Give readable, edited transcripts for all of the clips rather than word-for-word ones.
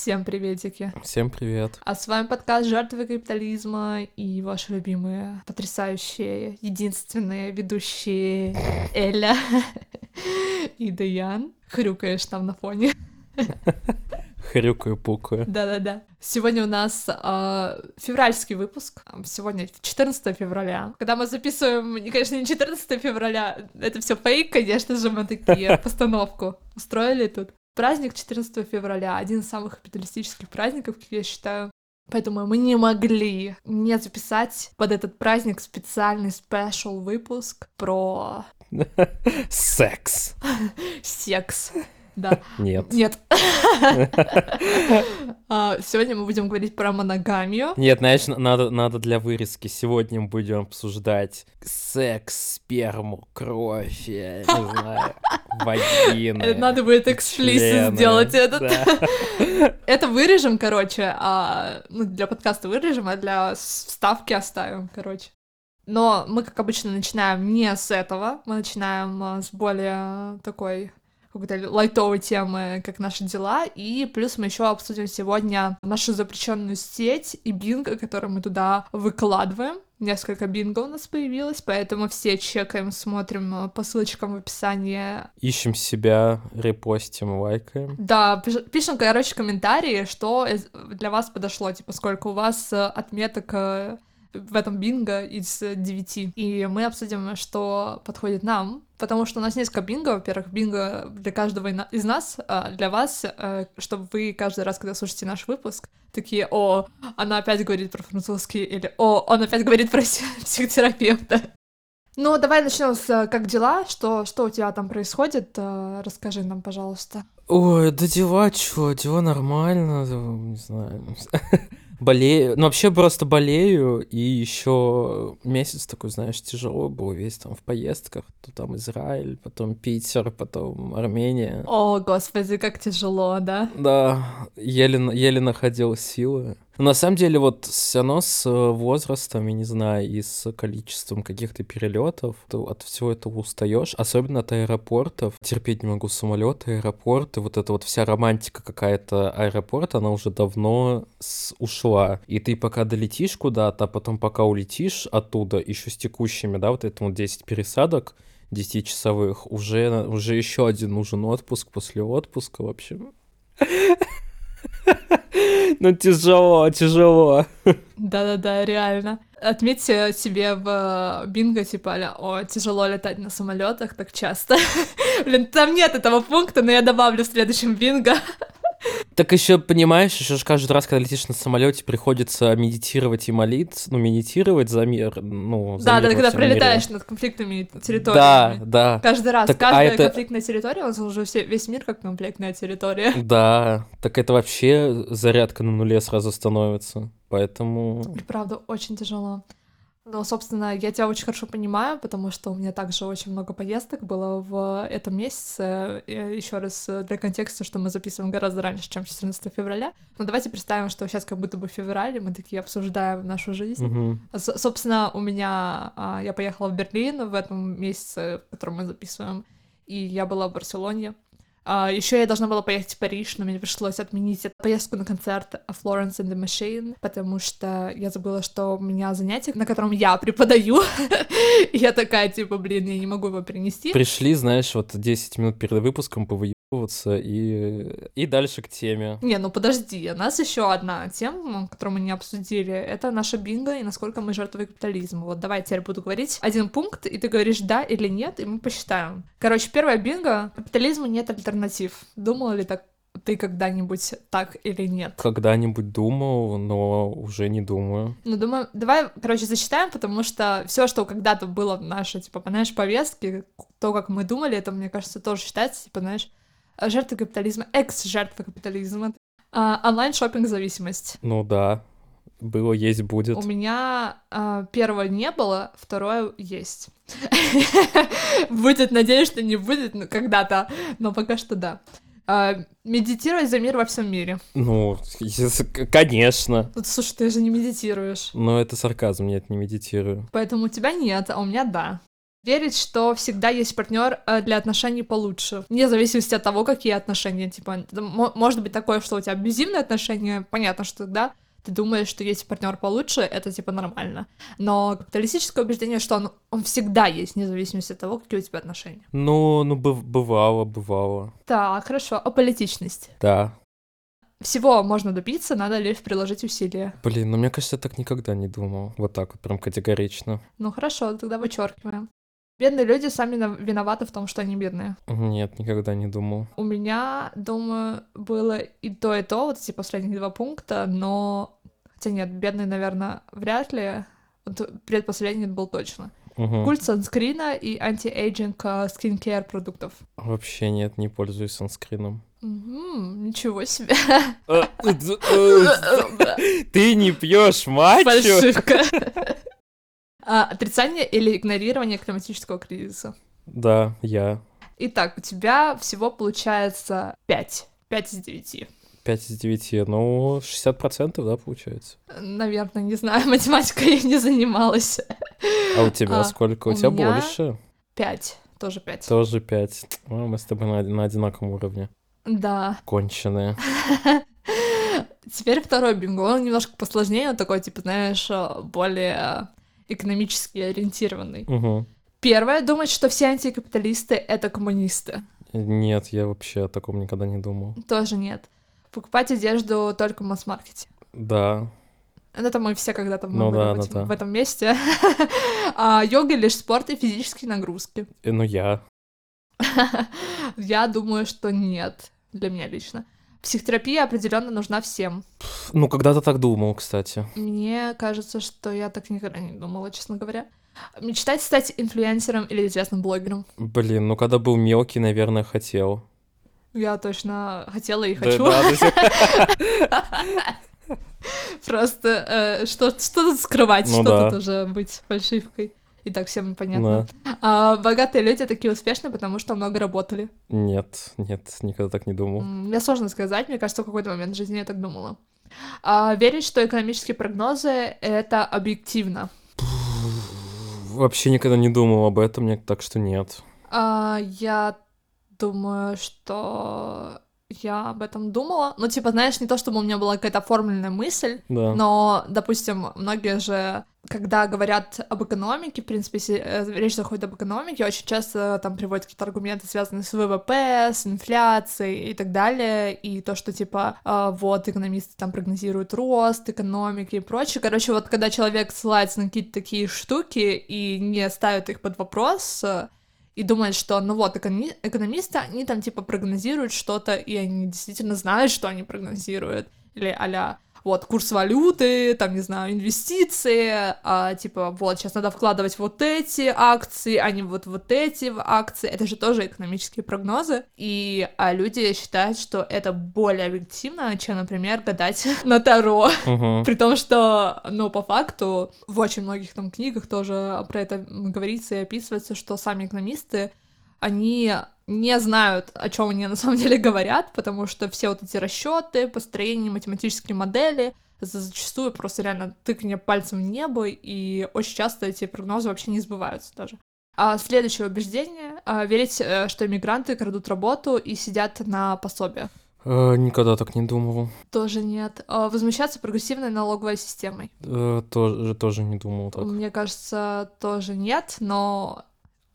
Всем приветики. Всем привет. А с вами подкаст «Жертвы капитализма» и ваши любимые, потрясающие, единственные ведущие Эля и Даян. Хрюкаешь там на фоне. Хрюкаю-пукаю. Да-да-да. Сегодня у нас февральский выпуск. Сегодня 14 февраля. Когда мы записываем, конечно, не 14 февраля, это все фейк, конечно же, мы такие постановку устроили тут. Праздник 14 февраля, один из самых капиталистических праздников, как я считаю. Поэтому мы не могли не записать под этот праздник специальный спешл-выпуск про... Секс. Секс. Да. Нет. Нет. Сегодня мы будем говорить про моногамию. Нет, знаешь, надо для вырезки. Сегодня мы будем обсуждать секс, сперму, кровь, я не знаю, вагины. Надо будет эксплисит сделать этот. Это вырежем, короче. Для подкаста вырежем, а для вставки оставим, короче. Но мы, как обычно, начинаем не с этого. Мы начинаем с более такой... какой-то лайтовой темы, как наши дела, и плюс мы еще обсудим сегодня нашу запрещенную сеть и бинго, который мы туда выкладываем. Несколько бинго у нас появилось, поэтому все чекаем, смотрим по ссылочкам в описании. Ищем себя, репостим, лайкаем. Да, пишем, короче, комментарии, что для вас подошло, типа, сколько у вас отметок... в этом бинго из 9. И мы обсудим, что подходит нам, потому что у нас несколько бинго. Во-первых, бинго для каждого из нас, для вас, чтобы вы каждый раз, когда слушаете наш выпуск, такие: «О, она опять говорит про французский», или «О, он опять говорит про психотерапевта». Ну, давай начнем с «Как дела?», что у тебя там происходит, расскажи нам, пожалуйста. Ой, да дела чё, дела нормально, не знаю... Болею, ну вообще просто болею, и еще месяц такой, знаешь, тяжело был, весь там в поездках, то там Израиль, потом Питер, потом Армения. О, господи, как тяжело, да? Да, еле находил силы. Но на самом деле вот все равно с возрастом, я не знаю, и с количеством каких-то перелетов от всего этого устаешь, особенно от аэропортов. Терпеть не могу самолеты, аэропорты, вот эта вот вся романтика какая-то аэропорта, она уже давно ушла. И ты пока долетишь куда-то, а потом пока улетишь оттуда, еще с текущими, да, вот это вот 10 пересадок, 10-часовых, уже еще один нужен отпуск после отпуска, в общем... Ну, тяжело. Да-да-да, реально. Отметьте себе в бинго, типа, о, тяжело летать на самолетах так часто. Блин, там нет этого пункта, но я добавлю в следующем бинго. Так еще, понимаешь, еще же каждый раз, когда летишь на самолете, приходится медитировать и молиться, медитировать за мир. Да, когда прилетаешь над конфликтными территориями. Да. Каждый раз, конфликтная территория, у нас уже весь мир как конфликтная территория. Да, так это вообще зарядка на нуле сразу становится, поэтому... И правда, очень тяжело. Ну, собственно, я тебя очень хорошо понимаю, потому что у меня также очень много поездок было в этом месяце. Еще раз для контекста, что мы записываем гораздо раньше, чем 14 февраля. Но давайте представим, что сейчас как будто бы февраль, и мы такие обсуждаем нашу жизнь. Собственно, у меня... Я поехала в Берлин в этом месяце, в котором мы записываем, и я была в Барселоне. Еще я должна была поехать в Париж, но мне пришлось отменить эту поездку на концерт Florence and the Machine, потому что я забыла, что у меня занятие, на котором я преподаю, и я такая, типа, блин, я не могу его перенести. Пришли, знаешь, вот 10 минут перед выпуском повыебываться и дальше к теме. Не, ну подожди, у нас еще одна тема, которую мы не обсудили, это наша бинго и насколько мы жертвы капитализма. Вот давай я теперь буду говорить один пункт, и ты говоришь да или нет, и мы посчитаем. Короче, первое бинго — капитализму нет альтернативы. Думала ли так ты когда-нибудь так или нет? Когда-нибудь думал, но уже не думаю. Ну, думаю, давай, короче, зачитаем, потому что все, что когда-то было в нашей, типа, знаешь, повестке, то, как мы думали, это, мне кажется, тоже считается, типа, знаешь, жертвы капитализма, экс-жертвы капитализма, онлайн-шоппинг-зависимость. Ну да, было, есть, будет. У меня первое не было, второе есть. Будет, надеюсь, что не будет, но когда-то, но пока что да. Медитировать за мир во всем мире. Ну, конечно. Слушай, ты же не медитируешь. Но это сарказм, нет, не медитирую. Поэтому у тебя нет, а у меня да. верить, что всегда есть партнер для отношений получше, вне зависимости от того, какие отношения. Типа, может быть такое, что у тебя абьюзивные отношения, понятно, что тогда ты думаешь, что есть партнер получше, это типа нормально. Но капиталистическое убеждение, что он всегда есть, вне зависимости от того, какие у тебя отношения. Ну, бывало. Так, хорошо. А политичность? Да. Всего можно добиться, надо лишь приложить усилия. Блин, ну мне кажется, я так никогда не думал. Вот так вот, прям категорично. Ну хорошо, тогда вычеркиваем. Бедные люди сами виноваты в том, что они бедные. Нет, никогда не думал. У меня, думаю, было и то, вот эти последние два пункта, но... Хотя нет, бедные, наверное, вряд ли. Вот предпоследний был точно. Угу. Культ санскрина и анти-эйджинг скин-кеар продуктов. Вообще нет, не пользуюсь санскрином. Ничего себе. Ты не пьешь матчу? Фальшивка. Отрицание или игнорирование климатического кризиса? Да, я. Итак, у тебя всего получается 5. 5 из 9. 5 из 9, ну, 60%, да, получается? Наверное, не знаю, математикой я не занималась. А у тебя сколько? У тебя меня... больше? 5, тоже 5. Тоже 5. Ну, мы с тобой на одинаковом уровне. Да. Конченые. Теперь второй бинго. Он немножко посложнее, он такой, типа, знаешь, более... экономически ориентированный. Угу. Первое, думать, что все антикапиталисты — это коммунисты. Нет, я вообще о таком никогда не думал. Тоже нет. Покупать одежду только в масс-маркете. Да. Это мы все когда-то были в этом месте. Йога — лишь спорт и физические нагрузки. Ну, я. Я думаю, что нет. Для меня лично. Психотерапия определенно нужна всем. Ну, когда-то так думал, кстати. Мне кажется, что я так никогда не думала, честно говоря. Мечтать стать инфлюенсером или известным блогером? Блин, ну когда был мелкий, наверное, хотел. Я точно хотела и хочу. Просто что тут скрывать, что тут уже быть фальшивкой. И так всем понятно. Да. Богатые люди такие успешные, потому что много работали. Нет, никогда так не думал. Мне сложно сказать, мне кажется, в какой-то момент в жизни я так думала. Верить, что экономические прогнозы — это объективно. Вообще никогда не думал об этом, так что нет. Я думаю, что... Я об этом думала. Ну, типа, знаешь, не то, чтобы у меня была какая-то оформленная мысль, да. Но, допустим, многие же, когда говорят об экономике, в принципе, если речь заходит об экономике, очень часто там приводят какие-то аргументы, связанные с ВВП, с инфляцией и так далее, и то, что, типа, вот, экономисты там прогнозируют рост экономики и прочее. Короче, вот когда человек ссылается на какие-то такие штуки и не ставит их под вопрос... И думает, что, ну вот, экономисты, они там, типа, прогнозируют что-то, и они действительно знают, что они прогнозируют. Или а-ля, вот, курс валюты, там, не знаю, инвестиции, типа, вот, сейчас надо вкладывать вот эти акции, а не вот эти акции. Это же тоже экономические прогнозы. И люди считают, что это более объективно, чем, например, гадать на таро. Угу. При том, что, ну, по факту, в очень многих там книгах тоже про это говорится и описывается, что сами экономисты, они... не знают, о чем они на самом деле говорят, потому что все вот эти расчеты, построение, математические модели, зачастую просто реально тыканье пальцем в небо, и очень часто эти прогнозы вообще не сбываются даже. Следующее убеждение — верить, что иммигранты крадут работу и сидят на пособиях. Никогда так не думал. Тоже нет. Возмущаться прогрессивной налоговой системой. Тоже не думал так. Мне кажется, тоже нет, но...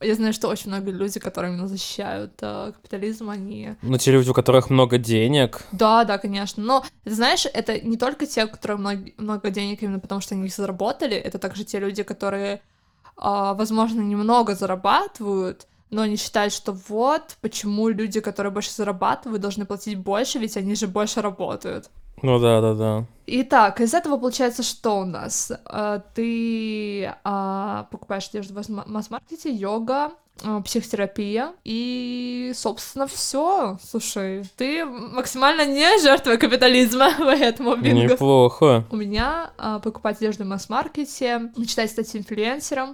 Я знаю, что очень много людей, которые именно защищают капитализм, они... Ну, те люди, у которых много денег. Да, конечно. Но, знаешь, это не только те, у которых много денег именно потому, что они их заработали, это также те люди, которые, возможно, немного зарабатывают, но они считают, что вот, почему люди, которые больше зарабатывают, должны платить больше, ведь они же больше работают. Ну да. Итак, из этого получается, что у нас? Ты покупаешь одежду в масс-маркете, йога, психотерапия и, собственно, все. Слушай, ты максимально не жертва капитализма, поэтому бинго. Неплохо. У меня покупать одежду в масс-маркете, мечтать стать инфлюенсером,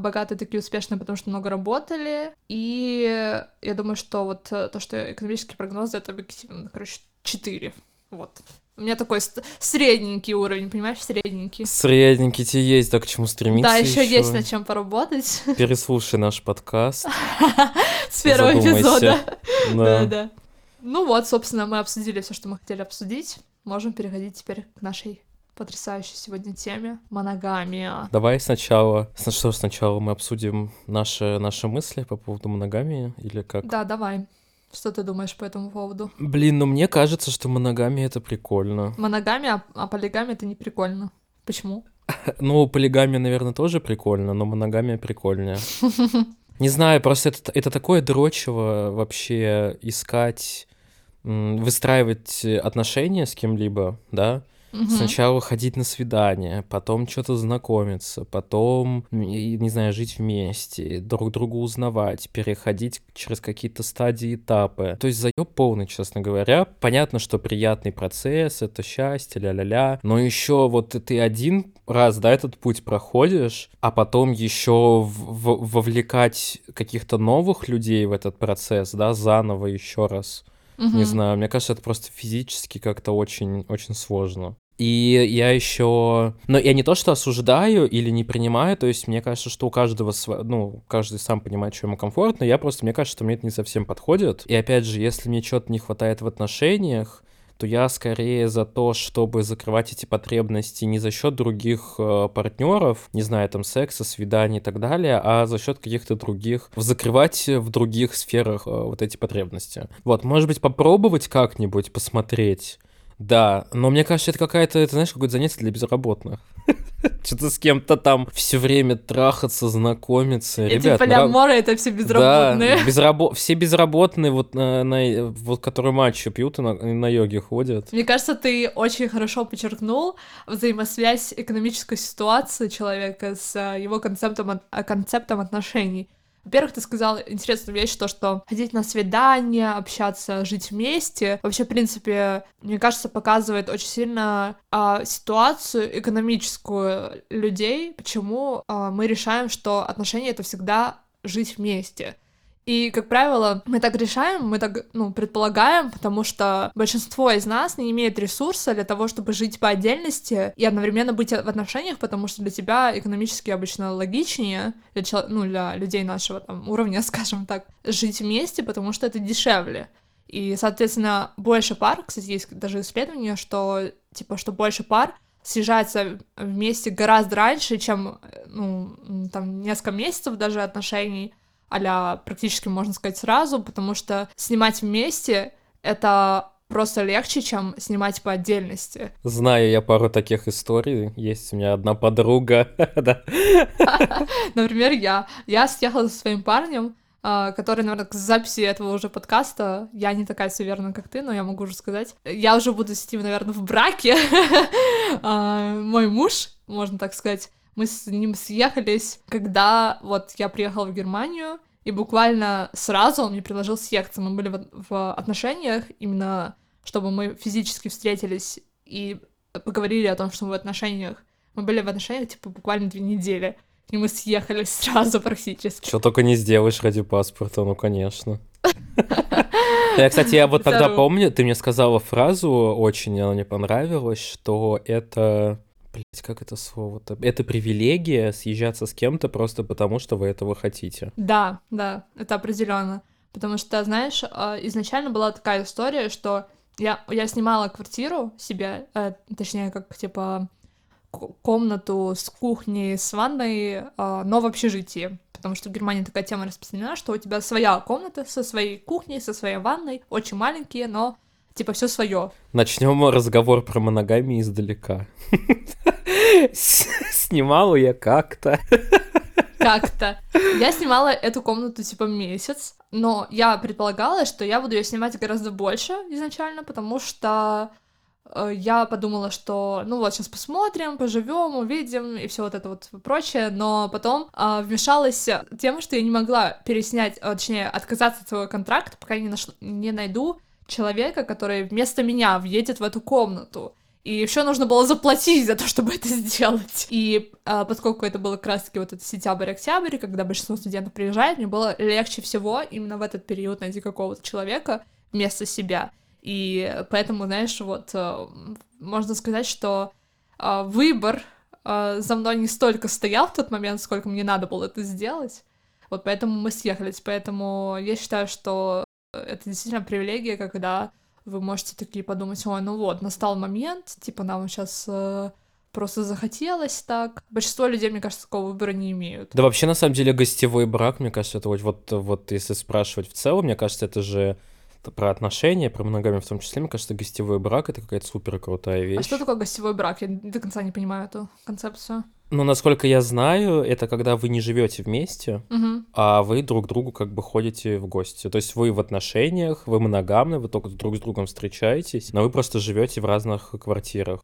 богатые такие успешные, потому что много работали, и я думаю, что вот то, что экономические прогнозы, это объективно, короче, 4. Вот. У меня такой средненький уровень, понимаешь, средненький. Средненький-то есть, да, к чему стремиться. Да, еще есть над чем поработать. Переслушай наш подкаст. С первого эпизода. Да. Ну вот, собственно, мы обсудили все, что мы хотели обсудить. Можем переходить теперь к нашей потрясающей сегодня теме — моногамия. Давай сначала мы обсудим наши мысли по поводу моногамии, или как? Да, давай. Что ты думаешь по этому поводу? Блин, ну мне кажется, что моногамия — это прикольно. Моногамия, а полигамия — это не прикольно. Почему? Ну, полигамия, наверное, тоже прикольно, но моногамия прикольнее. Не знаю, просто это такое дрочево вообще искать, выстраивать отношения с кем-либо, да? Сначала ходить на свидание, потом что-то знакомиться, потом, не знаю, жить вместе, друг друга узнавать, переходить через какие-то стадии, этапы. То есть заёб полный, честно говоря. Понятно, что приятный процесс, это счастье, ля-ля-ля. Но еще вот ты один раз, да, этот путь проходишь, а потом еще вовлекать каких-то новых людей в этот процесс, да, заново еще раз. Не знаю, мне кажется, это просто физически как-то очень-очень сложно. И я еще... Но я не то, что осуждаю или не принимаю, то есть мне кажется, что у каждого... Ну, каждый сам понимает, что ему комфортно, мне кажется, что мне это не совсем подходит. И опять же, если мне чего-то не хватает в отношениях, то я скорее за то, чтобы закрывать эти потребности не за счет других партнеров, не знаю, там, секса, свиданий и так далее, а за счет каких-то других, закрывать в других сферах вот эти потребности. Вот, может быть, попробовать как-нибудь посмотреть, да, но мне кажется, это какое-то занятие для безработных. Что-то с кем-то там все время трахаться, знакомиться. Эти полиаморы — это все безработные. Да, все безработные, вот которые матчу пьют и на йоге ходят. Мне кажется, ты очень хорошо подчеркнул взаимосвязь экономической ситуации человека с его концептом отношений. Во-первых, ты сказал интересную вещь, то, что ходить на свидания, общаться, жить вместе, вообще, в принципе, мне кажется, показывает очень сильно ситуацию экономическую людей, почему мы решаем, что отношения — это всегда жить вместе. И, как правило, мы так решаем, мы так, предполагаем, потому что большинство из нас не имеет ресурса для того, чтобы жить по отдельности и одновременно быть в отношениях, потому что для тебя экономически обычно логичнее, для людей нашего там уровня, скажем так, жить вместе, потому что это дешевле. И, соответственно, больше пар, кстати, есть даже исследования, что больше пар съезжаются вместе гораздо раньше, чем, несколько месяцев даже отношений, а-ля практически, можно сказать, сразу, потому что снимать вместе — это просто легче, чем снимать по отдельности. Знаю я пару таких историй. Есть у меня одна подруга. Например, я. Я съехала со своим парнем, который, наверное, к записи этого уже подкаста, я не такая суеверная, как ты, но я могу уже сказать. Я уже буду с ним, наверное, в браке. Мой муж, можно так сказать. Мы с ним съехались, когда вот я приехала в Германию, и буквально сразу он мне предложил съехаться. Мы были в отношениях, именно чтобы мы физически встретились и поговорили о том, что мы в отношениях. Мы были в отношениях, буквально 2 недели, и мы съехались сразу практически. Что только не сделаешь ради паспорта, ну, конечно. Я вот тогда помню, ты мне сказала фразу, очень она мне понравилась, что это... Блять, как это слово-то? Это привилегия съезжаться с кем-то просто потому, что вы этого хотите. Да, это определенно. Потому что, знаешь, изначально была такая история, что я снимала квартиру себе, точнее, как, комнату с кухней, с ванной, но в общежитии. Потому что в Германии такая тема распространена, что у тебя своя комната со своей кухней, со своей ванной, очень маленькие, но... все свое. Начнем разговор про моногамию издалека. Снимала я как-то. Как-то. Я снимала эту комнату месяц, но я предполагала, что я буду ее снимать гораздо больше изначально, потому что я подумала, что сейчас посмотрим, поживем, увидим и все вот это вот прочее, но потом вмешалась тем, что я не могла отказаться от своего контракта, пока я не найду человека, который вместо меня въедет в эту комнату. И еще нужно было заплатить за то, чтобы это сделать. И поскольку это было как раз-таки сентябрь-октябрь, когда большинство студентов приезжает, мне было легче всего именно в этот период найти какого-то человека вместо себя. И поэтому, знаешь, вот можно сказать, что выбор за мной не столько стоял в тот момент, сколько мне надо было это сделать. Вот поэтому мы съехались. Поэтому я считаю, что это действительно привилегия, когда вы можете такие подумать: ой, ну вот, настал момент, типа нам сейчас просто захотелось так. Большинство людей, мне кажется, такого выбора не имеют. Да вообще, на самом деле, гостевой брак, мне кажется, это вот если спрашивать в целом, мне кажется, это же про отношения, про моногамию в том числе, мне кажется, гостевой брак — это какая-то супер крутая вещь. А что такое гостевой брак? Я до конца не понимаю эту концепцию. Ну, насколько я знаю, это когда вы не живете вместе, а вы друг к другу как бы ходите в гости. То есть вы в отношениях, вы моногамны, вы только друг с другом встречаетесь, но вы просто живете в разных квартирах.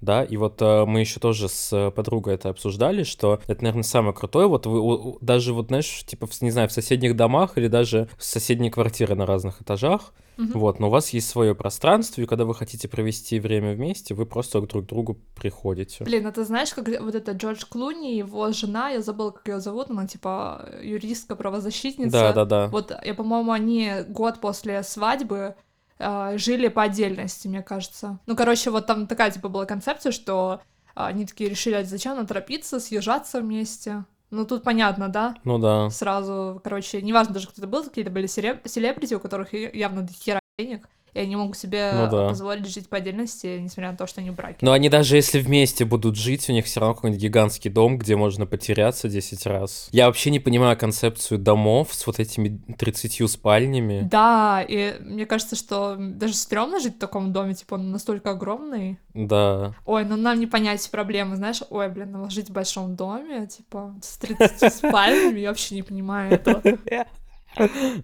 Да, и вот мы еще тоже с подругой это обсуждали, что это, наверное, самое крутое. Вот вы даже вот, знаешь, типа, не знаю, в соседних домах или даже в соседней квартире на разных этажах. Вот, но у вас есть свое пространство, и когда вы хотите провести время вместе, вы просто друг к другу приходите. Блин, а ты знаешь, как вот это Джордж Клуни, его жена, я забыла, как ее зовут, она типа юристка, правозащитница. Да. Вот, я, по-моему, они год после свадьбы жили по отдельности, мне кажется. Ну, короче, вот там такая типа была концепция, что они такие решили, зачем нам торопиться, съезжаться вместе. Ну, тут понятно, да? Ну, да. Сразу, короче, неважно даже, кто это был, какие-то были селебрити, у которых явно дохера денег, и они могут себе позволить жить по отдельности, несмотря на то, что они в браке. Но они даже если вместе будут жить, у них все равно какой-нибудь гигантский дом, где можно потеряться 10 раз. Я вообще не понимаю концепцию домов с вот этими 30 спальнями. Да, и мне кажется, что даже стрёмно жить в таком доме, типа он настолько огромный. Да. Ой, ну нам не понять проблемы, знаешь, ой, блин, ну жить в большом доме, типа с 30 спальнями, я вообще не понимаю этого.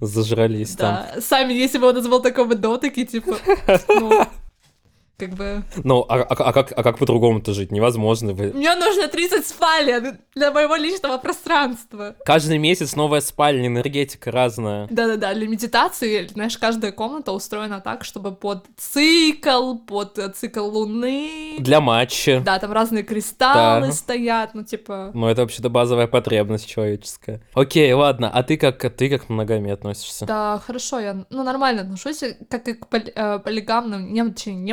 Зажрались там. Да, сами, если бы у нас был такой бы дом, такие, типа, ну, как бы... Ну, как по-другому-то жить? Невозможно. Мне нужно 30 спален для моего личного пространства. Каждый месяц новая спальня, энергетика разная. Да-да-да, для медитации, знаешь, каждая комната устроена так, чтобы под цикл луны. Для матча. Да, там разные кристаллы стоят, ну, типа... Ну, это вообще-то базовая потребность человеческая. Окей, ладно, а ты как к моногамии относишься? Да, хорошо, я нормально отношусь, как и к полигамным, не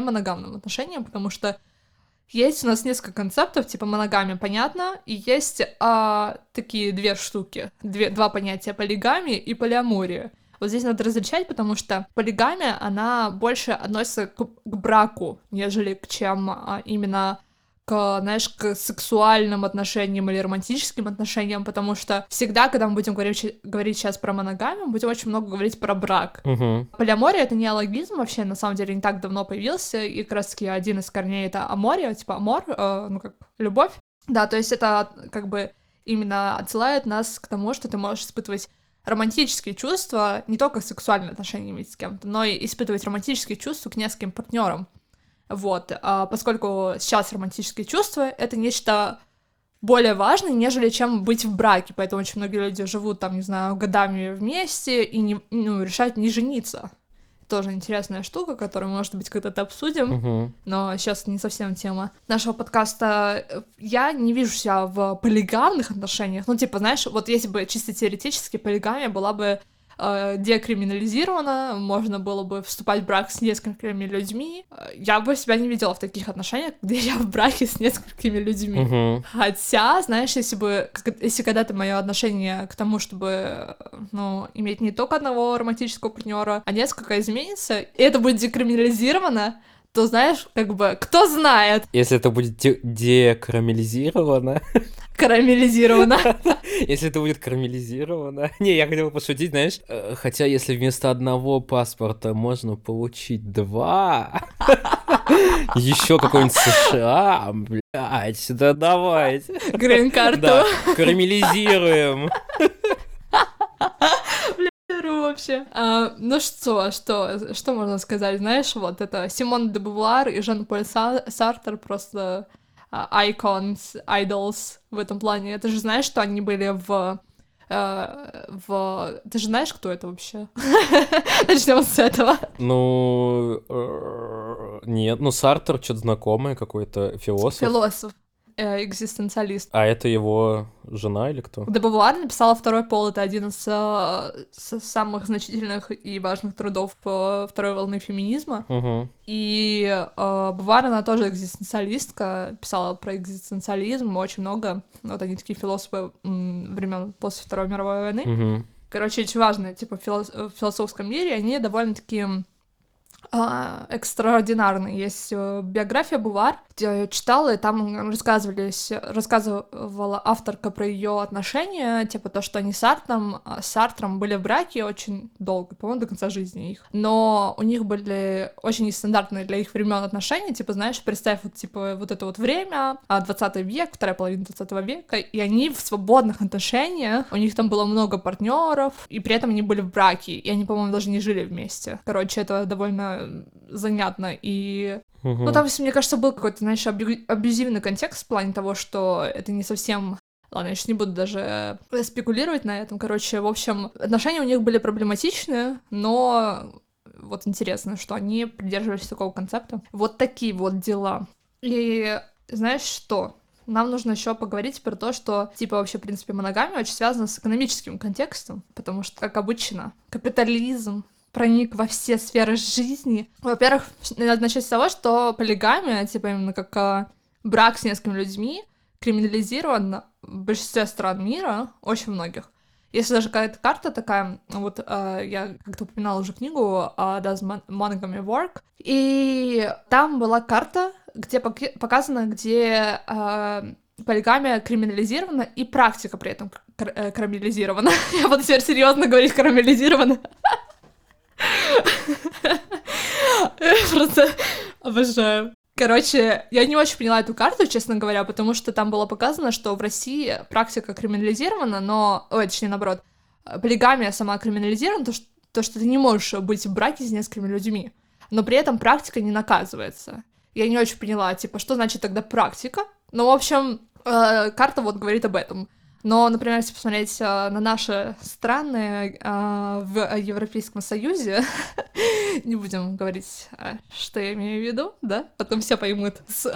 моногамным отношениям, потому что есть у нас несколько концептов, типа моногамия, понятно, и есть такие две штуки, два понятия: полигамия и полиамория. Вот здесь надо различать, потому что полигамия, она больше относится к браку, нежели чем именно к, знаешь, к сексуальным отношениям или романтическим отношениям, потому что всегда, когда мы будем говорить сейчас про моногамию, мы будем очень много говорить про брак. Полиамория — это неологизм вообще, на самом деле, не так давно появился, и как раз-таки один из корней — это амория, типа амор, как любовь. Да, то есть это как бы именно отсылает нас к тому, что ты можешь испытывать романтические чувства не только сексуальными отношениями с кем-то, но и испытывать романтические чувства к нескольким партнерам. Вот, поскольку сейчас романтические чувства — это нечто более важное, нежели чем быть в браке, поэтому очень многие люди живут там, не знаю, годами вместе и решают не жениться. Тоже интересная штука, которую, может быть, когда-то обсудим, но сейчас не совсем тема нашего подкаста. Я не вижу себя в полигамных отношениях, ну, типа, знаешь, вот если бы чисто теоретически полигамия была бы декриминализировано, можно было бы вступать в брак с несколькими людьми. Я бы себя не видела в таких отношениях, где я в браке с несколькими людьми. Хотя, знаешь, если когда-то мое отношение к тому, чтобы, иметь не только одного романтического партнера, а несколько изменится, и это будет декриминализировано, то, знаешь, как бы, кто знает. Если это будет декарамелизировано... Карамелизировано. Если это будет карамелизировано... Не, я хотел пошутить, знаешь. Хотя, если вместо одного паспорта можно получить два... Еще какой-нибудь США, блядь, да давайте. Грин-карту. Да, карамелизируем. Вообще. Что можно сказать, знаешь, вот это Симона де Бовуар и Жан-Поль Сартр просто idols в этом плане. Ты же знаешь, что они были в... Ты же знаешь, кто это вообще? Начнем с этого. Ну, нет, Сартр что-то знакомый какой-то, философ. экзистенциалист. А это его жена или кто? Де Бовуар написала «Второй пол». Это один из самых значительных и важных трудов второй волны феминизма. Угу. И Бовуар, она тоже экзистенциалистка, писала про экзистенциализм очень много. Вот они такие философы времен после Второй мировой войны. Угу. Короче, очень важно, типа, в философском мире они довольно-таки экстраординарный. Есть биография Бовуар, где я ее читала, и там рассказывала авторка про ее отношения, типа то, что они с Сартром были в браке очень долго, по-моему, до конца жизни их. Но у них были очень нестандартные для их времен отношения, типа, знаешь, представь вот, типа, вот это вот время, 20 век, вторая половина 20 века, и они в свободных отношениях, у них там было много партнеров, и при этом они были в браке, и они, по-моему, даже не жили вместе. Короче, это довольно занятно, и... Угу. Ну, там, мне кажется, был какой-то, знаешь, абьюзивный контекст в плане того, что это не совсем... Ладно, я сейчас не буду даже спекулировать на этом. Короче, в общем, отношения у них были проблематичны, но вот интересно, что они придерживались такого концепта. Вот такие вот дела. И знаешь что? Нам нужно еще поговорить про то, что, типа, вообще, в принципе, моногамия очень связана с экономическим контекстом, потому что, как обычно, капитализм проник во все сферы жизни. Во-первых, надо начать с того, что полигамия, типа именно как брак с несколькими людьми, криминализирован в большинстве стран мира, очень многих. Если даже какая-то карта такая, вот я как-то упоминала уже книгу «Does Monogamy Work?», и там была карта, где показано, где полигамия криминализирована и практика при этом карамелизирована. Я буду теперь серьезно говорить «карамелизирована». Просто обожаю. Короче, я не очень поняла эту карту, честно говоря, потому что там было показано, что в России практика криминализирована, но... Ой, точнее, наоборот. Полигамия сама криминализирована, то, что ты не можешь быть в браке с несколькими людьми, но при этом практика не наказывается. Я не очень поняла, типа, что значит тогда практика? Ну, в общем, карта вот говорит об этом. Но, например, если посмотреть на наши страны в Европейском Союзе, не будем говорить, что я имею в виду, да, потом все поймут с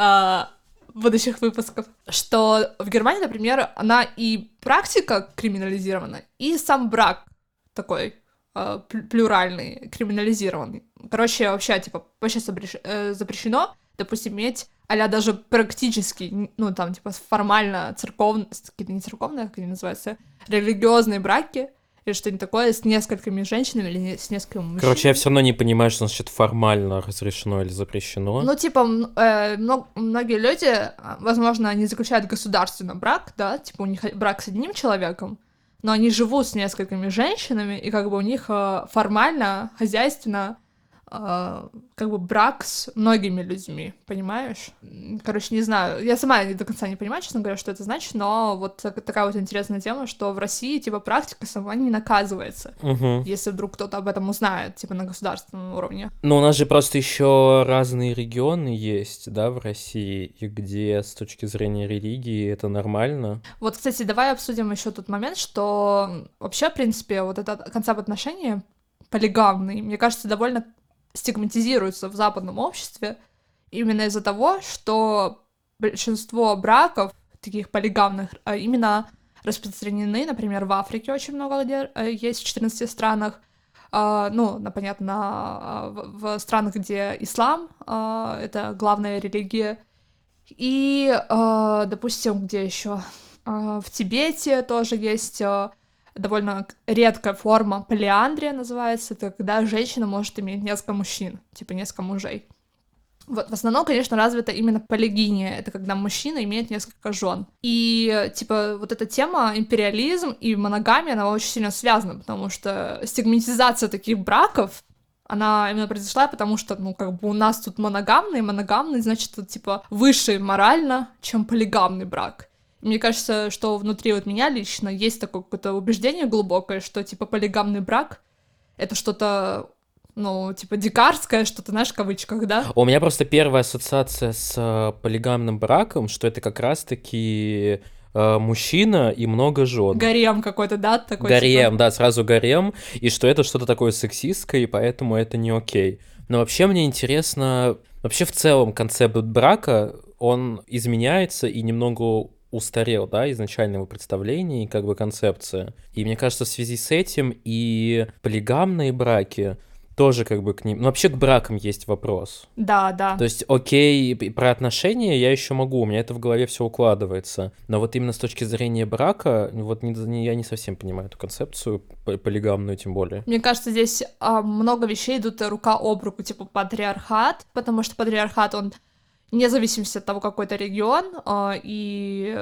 будущих выпусков, что в Германии, например, она и практика криминализирована, и сам брак такой плюральный, криминализированный. Короче, вообще, типа, вообще запрещено, допустим, иметь а-ля даже практически, ну, там, типа, формально церковные, не церковные, как они называются, религиозные браки или что-нибудь такое с несколькими женщинами или с несколькими мужчинами. Короче, я все равно не понимаю, что значит формально разрешено или запрещено. Ну, типа, многие люди, возможно, они заключают государственный брак, да, типа, у них брак с одним человеком, но они живут с несколькими женщинами, и как бы у них формально, хозяйственно... как бы брак с многими людьми, понимаешь? Короче, не знаю, я сама до конца не понимаю, честно говоря, что это значит, но вот такая вот интересная тема, что в России, типа, практика сама не наказывается, если вдруг кто-то об этом узнает, типа, на государственном уровне. Ну, у нас же просто еще разные регионы есть, да, в России, и где с точки зрения религии это нормально. Вот, кстати, давай обсудим еще тот момент, что вообще, в принципе, вот этот концепт отношений полигамный, мне кажется, довольно стигматизируется в западном обществе именно из-за того, что большинство браков, таких полигамных, именно распространены, например, в Африке очень много где есть, в 14 странах, ну, понятно, в странах, где ислам — это главная религия, и, допустим, где еще в Тибете тоже есть... довольно редкая форма полиандрия называется, это когда женщина может иметь несколько мужчин, типа несколько мужей. Вот, в основном, конечно, развита именно полигиния, это когда мужчина имеет несколько жен. И, типа, вот эта тема империализм и моногамия, она очень сильно связана, потому что стигматизация таких браков, она именно произошла, потому что, ну, как бы у нас тут моногамный, значит, тут, типа, выше морально, чем полигамный брак. Мне кажется, что внутри вот меня лично есть такое какое-то убеждение глубокое, что, типа, полигамный брак — это что-то, ну, типа, дикарское, что-то, знаешь, в кавычках, да? У меня просто первая ассоциация с полигамным браком, что это как раз-таки мужчина и много жен. Гарем какой-то, да? Такой гарем, типа... да, сразу гарем, и что это что-то такое сексистское, и поэтому это не окей. Но вообще мне интересно... Вообще в целом концепт брака... он изменяется и немного устарел, да, изначально его представление и как бы концепция. И мне кажется, в связи с этим и полигамные браки тоже как бы к ним... Ну, вообще к бракам есть вопрос. Да, да. То есть, окей, про отношения я еще могу, у меня это в голове все укладывается. Но вот именно с точки зрения брака, вот я не совсем понимаю эту концепцию, полигамную тем более. Мне кажется, здесь много вещей идут рука об руку, типа патриархат, потому что патриархат, он... вне зависимости от того, какой это регион, и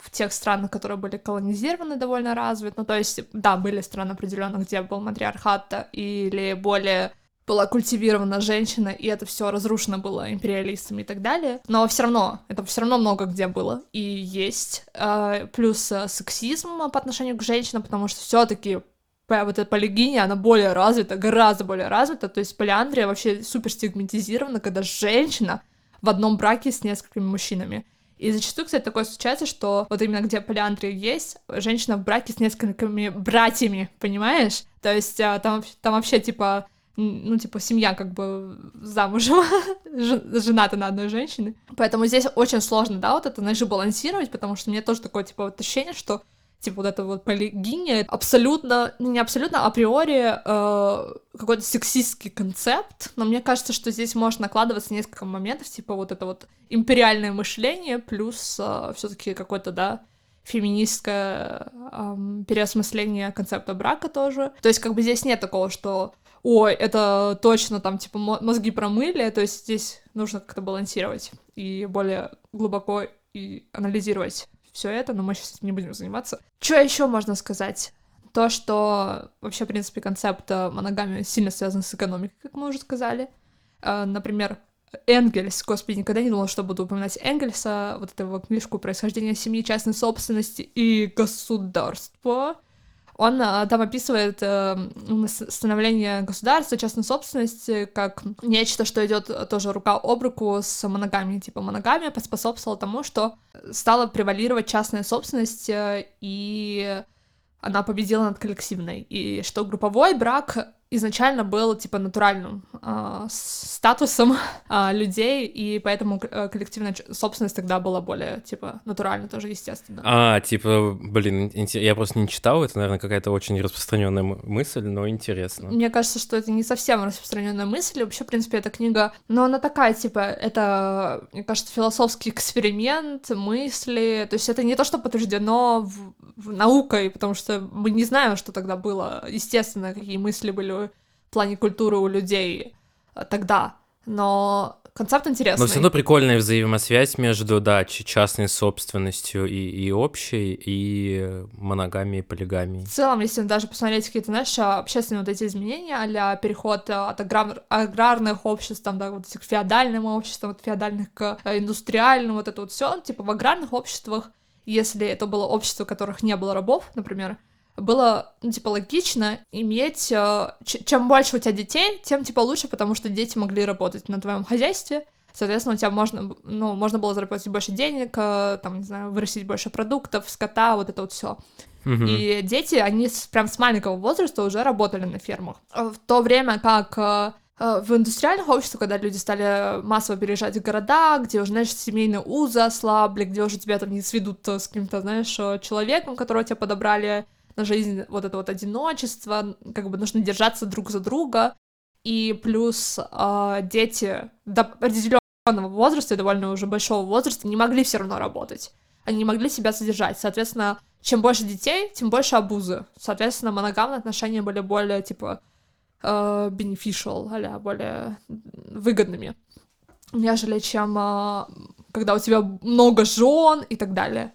в тех странах, которые были колонизированы, довольно развит, ну, то есть, да, были страны определенно, где был матриархат, или более была культивирована женщина, и это все разрушено было империалистами и так далее, но все равно, это все равно много где было и есть, плюс сексизм по отношению к женщинам, потому что все-таки вот эта полигиния, она более развита, гораздо более развита, то есть полиандрия вообще супер стигматизирована, когда женщина в одном браке с несколькими мужчинами. И зачастую, кстати, такое случается, что вот именно где полиандрия есть, женщина в браке с несколькими братьями, понимаешь? То есть там вообще, типа, ну, типа, семья как бы замужем, жената на одной женщине. Поэтому здесь очень сложно, да, вот это, знаешь, балансировать, потому что мне тоже такое, типа, вот ощущение, что, типа, вот эта вот полигиния абсолютно, не абсолютно, априори какой-то сексистский концепт, но мне кажется, что здесь может накладываться несколько моментов, типа вот это вот империальное мышление плюс все-таки какое-то, да, феминистское переосмысление концепта брака тоже. То есть как бы здесь нет такого, что ой, это точно там, типа, мозги промыли, то есть здесь нужно как-то балансировать и более глубоко и анализировать все это, но мы сейчас не будем заниматься. Что еще можно сказать? То, что вообще, в принципе, концепт моногамии сильно связан с экономикой, как мы уже сказали. Например, Энгельс. Господи, никогда не думала, что буду упоминать Энгельса, вот эту книжку «Происхождение семьи, частной собственности и государства». Он там описывает становление государства, частной собственности, как нечто, что идет тоже рука об руку с моногамией. Типа моногамия поспособствовала тому, что стала превалировать частная собственность, и она победила над коллективной. И что групповой брак изначально был, типа, натуральным статусом людей, и поэтому коллективная собственность тогда была более, типа, натурально тоже, естественно. Я просто не читал, это, наверное, какая-то очень распространенная мысль, но интересно. Мне кажется, что это не совсем распространенная мысль, вообще, в принципе, эта книга, но она такая, типа, это, мне кажется, философский эксперимент, мысли, то есть это не то, что подтверждено наукой, потому что мы не знаем, что тогда было, естественно, какие мысли были в плане культуры у людей тогда, но концепт интересный. Но все равно прикольная взаимосвязь между, да, частной собственностью и общей, и моногамией, полигамией. В целом, если даже посмотреть какие-то, знаешь, общественные вот эти изменения, а-ля переход от аграрных обществ, там, да, вот к феодальным обществам, от феодальных к индустриальным, вот это вот все, типа в аграрных обществах, если это было общество, в которых не было рабов, например, было, ну, типа, логично иметь... Чем больше у тебя детей, тем, типа, лучше, потому что дети могли работать на твоем хозяйстве, соответственно, у тебя можно было заработать больше денег, там, не знаю, вырастить больше продуктов, скота, вот это вот все. Угу. И дети, они прям с маленького возраста уже работали на фермах. В то время как... В индустриальных обществах, когда люди стали массово переезжать в города, где уже, знаешь, семейные узы ослабли, где уже тебя там не сведут с каким-то, знаешь, человеком, которого тебя подобрали на жизнь, вот это вот одиночество, как бы нужно держаться друг за друга, и плюс дети до определенного возраста, довольно уже большого возраста, не могли все равно работать, они не могли себя содержать, соответственно, чем больше детей, тем больше обузы, соответственно, моногамные отношения были более, типа, beneficial, а-ля более выгодными, нежели чем когда у тебя много жен и так далее.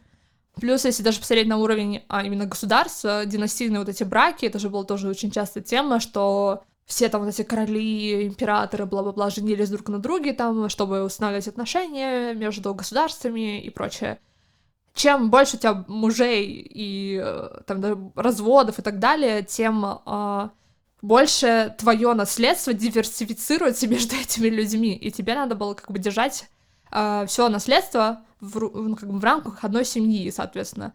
Плюс, если даже посмотреть на уровень именно государства, династийные вот эти браки, это же была тоже очень частая тема, что все там вот эти короли, императоры, бла-бла-бла, женились друг на друге, там, чтобы устанавливать отношения между государствами и прочее. Чем больше у тебя мужей и там разводов и так далее, тем больше твое наследство диверсифицируется между этими людьми, и тебе надо было как бы держать все наследство в рамках одной семьи, соответственно.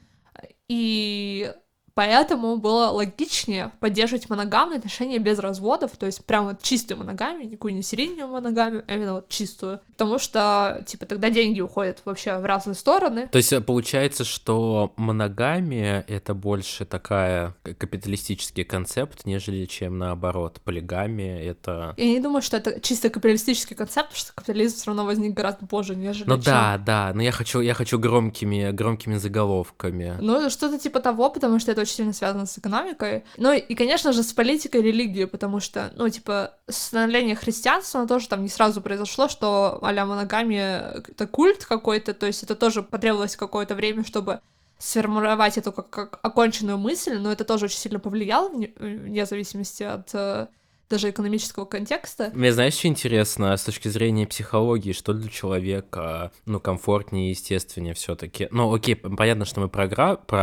И Поэтому было логичнее поддерживать моногамные отношения без разводов, то есть прям вот чистую моногамию, никакую не серийную моногамию, а именно вот чистую. Потому что, типа, тогда деньги уходят вообще в разные стороны. То есть получается, что моногамия — это больше такая капиталистический концепт, нежели чем наоборот. Полигамия — это... Я не думаю, что это чисто капиталистический концепт, потому что капитализм все равно возник гораздо позже, нежели чем... Ну да, да, но я хочу громкими заголовками. Ну, что-то типа того, потому что это очень сильно связано с экономикой. Ну и, конечно же, с политикой и религией, потому что, ну, типа, становление христианства, оно тоже там не сразу произошло, что а-ля моногамия — это культ какой-то, то есть это тоже потребовалось какое-то время, чтобы сформировать эту как оконченную мысль, но это тоже очень сильно повлияло, вне зависимости от даже экономического контекста. Мне, знаешь, что интересно, с точки зрения психологии, что для человека, ну, комфортнее и естественнее все-таки. Ну, окей, понятно, что мы про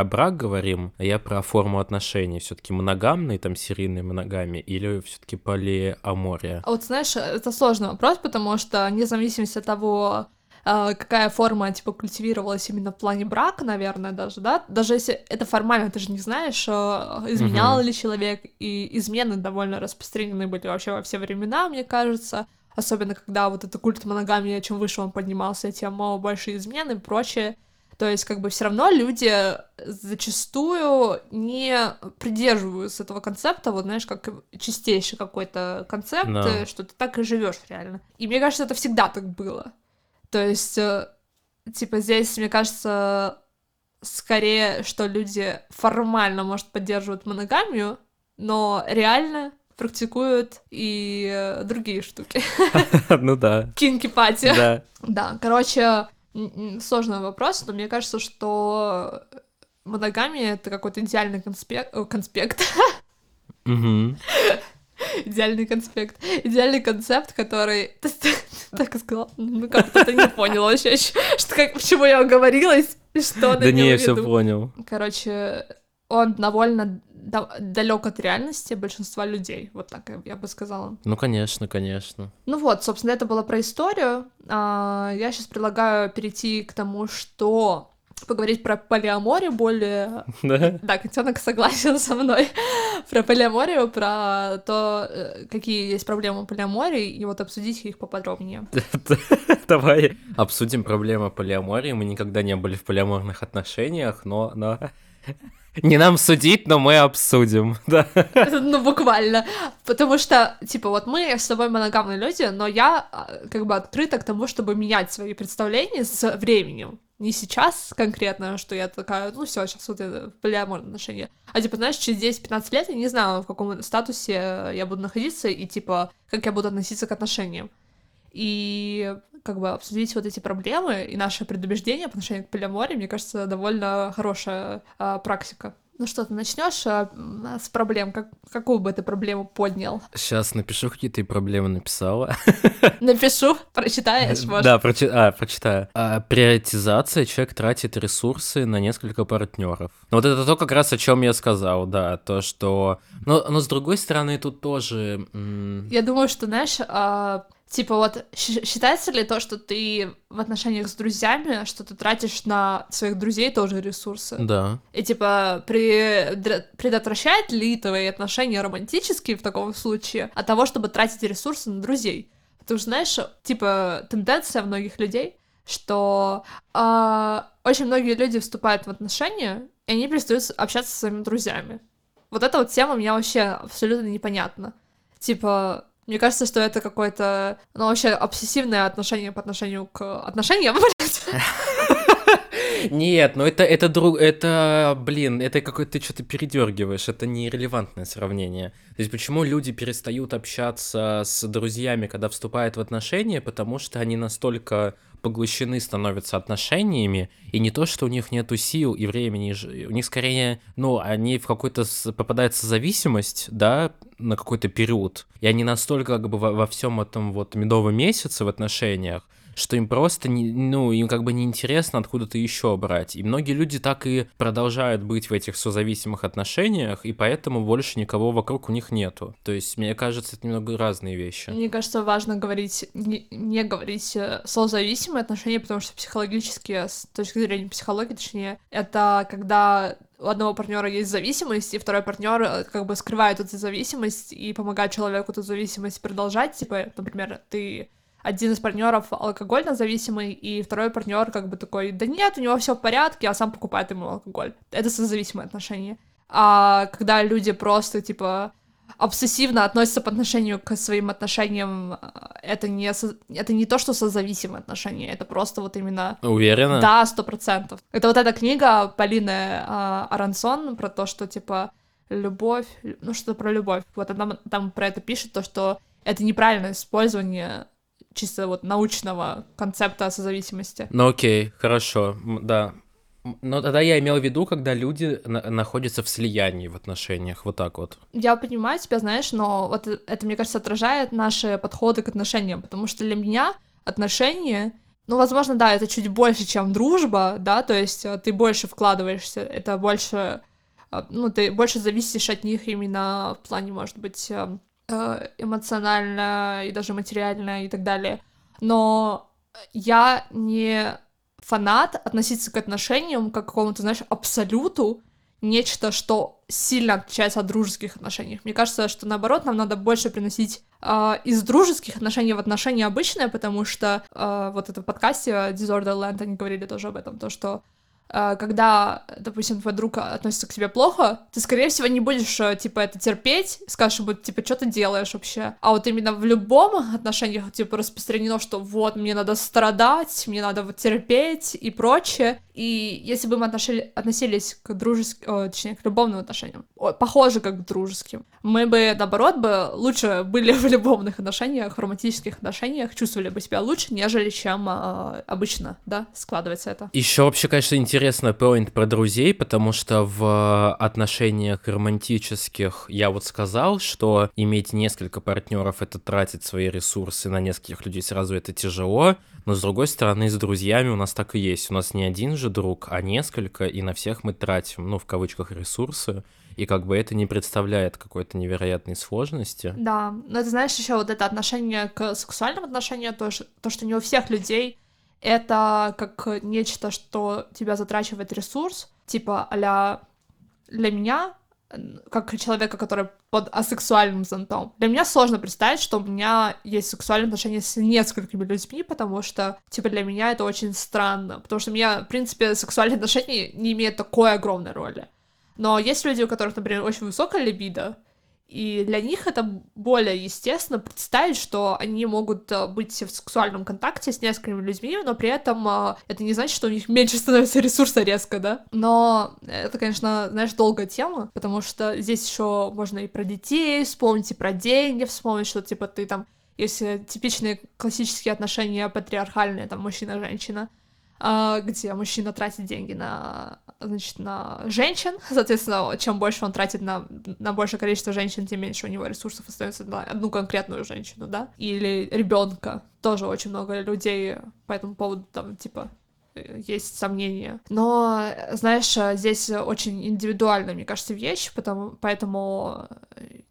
брак говорим, а я про форму отношений. Все-таки моногамные, там, серийные моногамии или все-таки полиамория? А вот, знаешь, это сложный вопрос, потому что вне зависимости от того, какая форма, типа, культивировалась именно в плане брака, наверное, даже, да? Даже если это формально, ты же не знаешь, изменял ли человек, и измены довольно распространены были вообще во все времена, мне кажется, особенно когда вот этот культ моногамии, чем выше он поднимался, тем больше измены и прочее. То есть, как бы, все равно люди зачастую не придерживаются этого концепта, вот, знаешь, как чистейший какой-то концепт, что ты так и живешь реально. И мне кажется, это всегда так было. То есть, типа, здесь, мне кажется, скорее, что люди формально, может, поддерживают моногамию, но реально практикуют и другие штуки. Ну да. Кинки-пати. Да. Да, короче, сложный вопрос, но мне кажется, что моногамия — это какой-то идеальный конспект. Идеальный конспект. Идеальный концепт, который... Ты так и сказала. Ну, как-то ты не понял вообще, почему я оговорилась, и что она имела в виду. Да не, я все понял. Короче, он довольно далек от реальности большинства людей. Вот так я бы сказала. Ну, конечно, конечно. Ну вот, собственно, это было про историю. Я сейчас предлагаю перейти к тому, что... поговорить про полиаморию более... Да? Да, котенок согласен со мной. Про полиаморию, про то, какие есть проблемы полиамории, и вот обсудить их поподробнее. Давай обсудим проблему полиамории. Мы никогда не были в полиаморных отношениях, но... Не нам судить, но мы обсудим, да. Ну, буквально. Потому что, типа, вот мы с тобой моногамные люди, но я как бы открыта к тому, чтобы менять свои представления с временем. Не сейчас конкретно, что я такая, ну все, сейчас вот это полиаморные отношения. А типа, знаешь, через 10-15 лет я не знаю, в каком статусе я буду находиться и, типа, как я буду относиться к отношениям. И как бы обсудить вот эти проблемы и наше предубеждение по отношению к полиамории, мне кажется, довольно хорошая практика. Ну что, ты начнешь с проблем? Какую бы ты проблему поднял? Сейчас напишу, какие ты проблемы написала. Напишу, прочитаешь, может? Да, прочитаю. Приоритизация. Человек тратит ресурсы на несколько партнеров. Вот это то, как раз о чем я сказал, да, то, что... Но с другой стороны, тут тоже... Я думаю, что, знаешь, типа вот считается ли то, что ты в отношениях с друзьями, что ты тратишь на своих друзей тоже ресурсы? Да. И типа предотвращает ли твои отношения романтические в таком случае от того, чтобы тратить ресурсы на друзей? Потому что, знаешь, типа тенденция многих людей, что очень многие люди вступают в отношения, и они перестают общаться со своими друзьями. Вот эта вот тема мне вообще абсолютно непонятна. Типа... Мне кажется, что это какое-то, ну, вообще обсессивное отношение по отношению к отношениям. Нет, ну это какое-то, ты что-то передергиваешь, это нерелевантное сравнение. То есть почему люди перестают общаться с друзьями, когда вступают в отношения, потому что они настолько поглощены становятся отношениями, и не то, что у них нету сил и времени, у них скорее, ну, они в какой-то попадается зависимость, да, на какой-то период, и они настолько как бы во всем этом вот медовом месяце в отношениях, что им просто, им как бы неинтересно откуда-то еще брать. И многие люди так и продолжают быть в этих созависимых отношениях, и поэтому больше никого вокруг у них нету. То есть, мне кажется, это немного разные вещи. Мне кажется, важно говорить, не говорить созависимые отношения, потому что психологически, с точки зрения психологии, точнее, это когда у одного партнера есть зависимость, и второй партнер как бы скрывает эту зависимость и помогает человеку эту зависимость продолжать. Типа, например, ты один из партнеров алкогольно зависимый, и второй партнер как бы такой: да нет, у него все в порядке, а сам покупает ему алкоголь. Это созависимые отношения. А когда люди просто типа обсессивно относятся по отношению к своим отношениям, это не то, что созависимые отношения, это просто вот именно... Уверена? Да, 100%. Это вот эта книга Полины Аронсон про то, что типа любовь, ну что-то про любовь, вот она там про это пишет, то, что это неправильное использование чисто вот научного концепта созависимости. Ну окей, хорошо, да. Но тогда я имел в виду, когда люди находятся в слиянии в отношениях, вот так вот. Я понимаю тебя, знаешь, но вот это, мне кажется, отражает наши подходы к отношениям, потому что для меня отношения, ну, возможно, да, это чуть больше, чем дружба, да, то есть ты больше вкладываешься, это больше, ну, ты больше зависишь от них именно в плане, может быть, эмоционально и даже материально и так далее, но я не... фанат относиться к отношениям как к какому-то, знаешь, абсолюту, нечто, что сильно отличается от дружеских отношений. Мне кажется, что, наоборот, нам надо больше приносить из дружеских отношений в отношения обычные, потому что вот это в подкасте Disorder Land они говорили тоже об этом, то, что когда, допустим, твой друг относится к тебе плохо, ты, скорее всего, не будешь, типа, это терпеть, скажешь ему, типа, что ты делаешь вообще. А вот именно в любом отношении, типа, распространено, что вот, мне надо страдать, мне надо вот терпеть и прочее. И если бы мы относились к дружеским, точнее, к любовным отношениям, похоже, как к дружеским, мы бы, наоборот, бы лучше были в любовных отношениях, в романтических отношениях, чувствовали бы себя лучше, нежели чем обычно, да, складывается это. Еще вообще, конечно, интересный поинт про друзей, потому что в отношениях романтических я вот сказал, что иметь несколько партнеров — это тратить свои ресурсы на нескольких людей сразу, это тяжело, но, с другой стороны, с друзьями у нас так и есть, у нас не один же друг, а несколько, и на всех мы тратим, ну, в кавычках, ресурсы, и как бы это не представляет какой-то невероятной сложности. Да, но ты знаешь, еще вот это отношение к сексуальным отношениям, то, что не у всех людей это как нечто, что тебя затрачивает ресурс, типа а-ля для меня, как человека, который под асексуальным зонтом. Для меня сложно представить, что у меня есть сексуальные отношения с несколькими людьми, потому что, типа, для меня это очень странно, потому что у меня, в принципе, сексуальные отношения не имеют такой огромной роли. Но есть люди, у которых, например, очень высокая либидо, и для них это более естественно представить, что они могут быть в сексуальном контакте с несколькими людьми, но при этом это не значит, что у них меньше становится ресурса резко, да? Но это, конечно, знаешь, долгая тема, потому что здесь еще можно и про детей вспомнить, и про деньги вспомнить, что, типа, ты там... Есть типичные классические отношения патриархальные, там, мужчина-женщина, где мужчина тратит деньги на, значит, на женщин, соответственно, чем больше он тратит на большее количество женщин, тем меньше у него ресурсов остается на одну конкретную женщину, да, или ребенка. Тоже очень много людей по этому поводу там, типа, есть сомнения. Но, знаешь, здесь очень индивидуальная, мне кажется, вещь, поэтому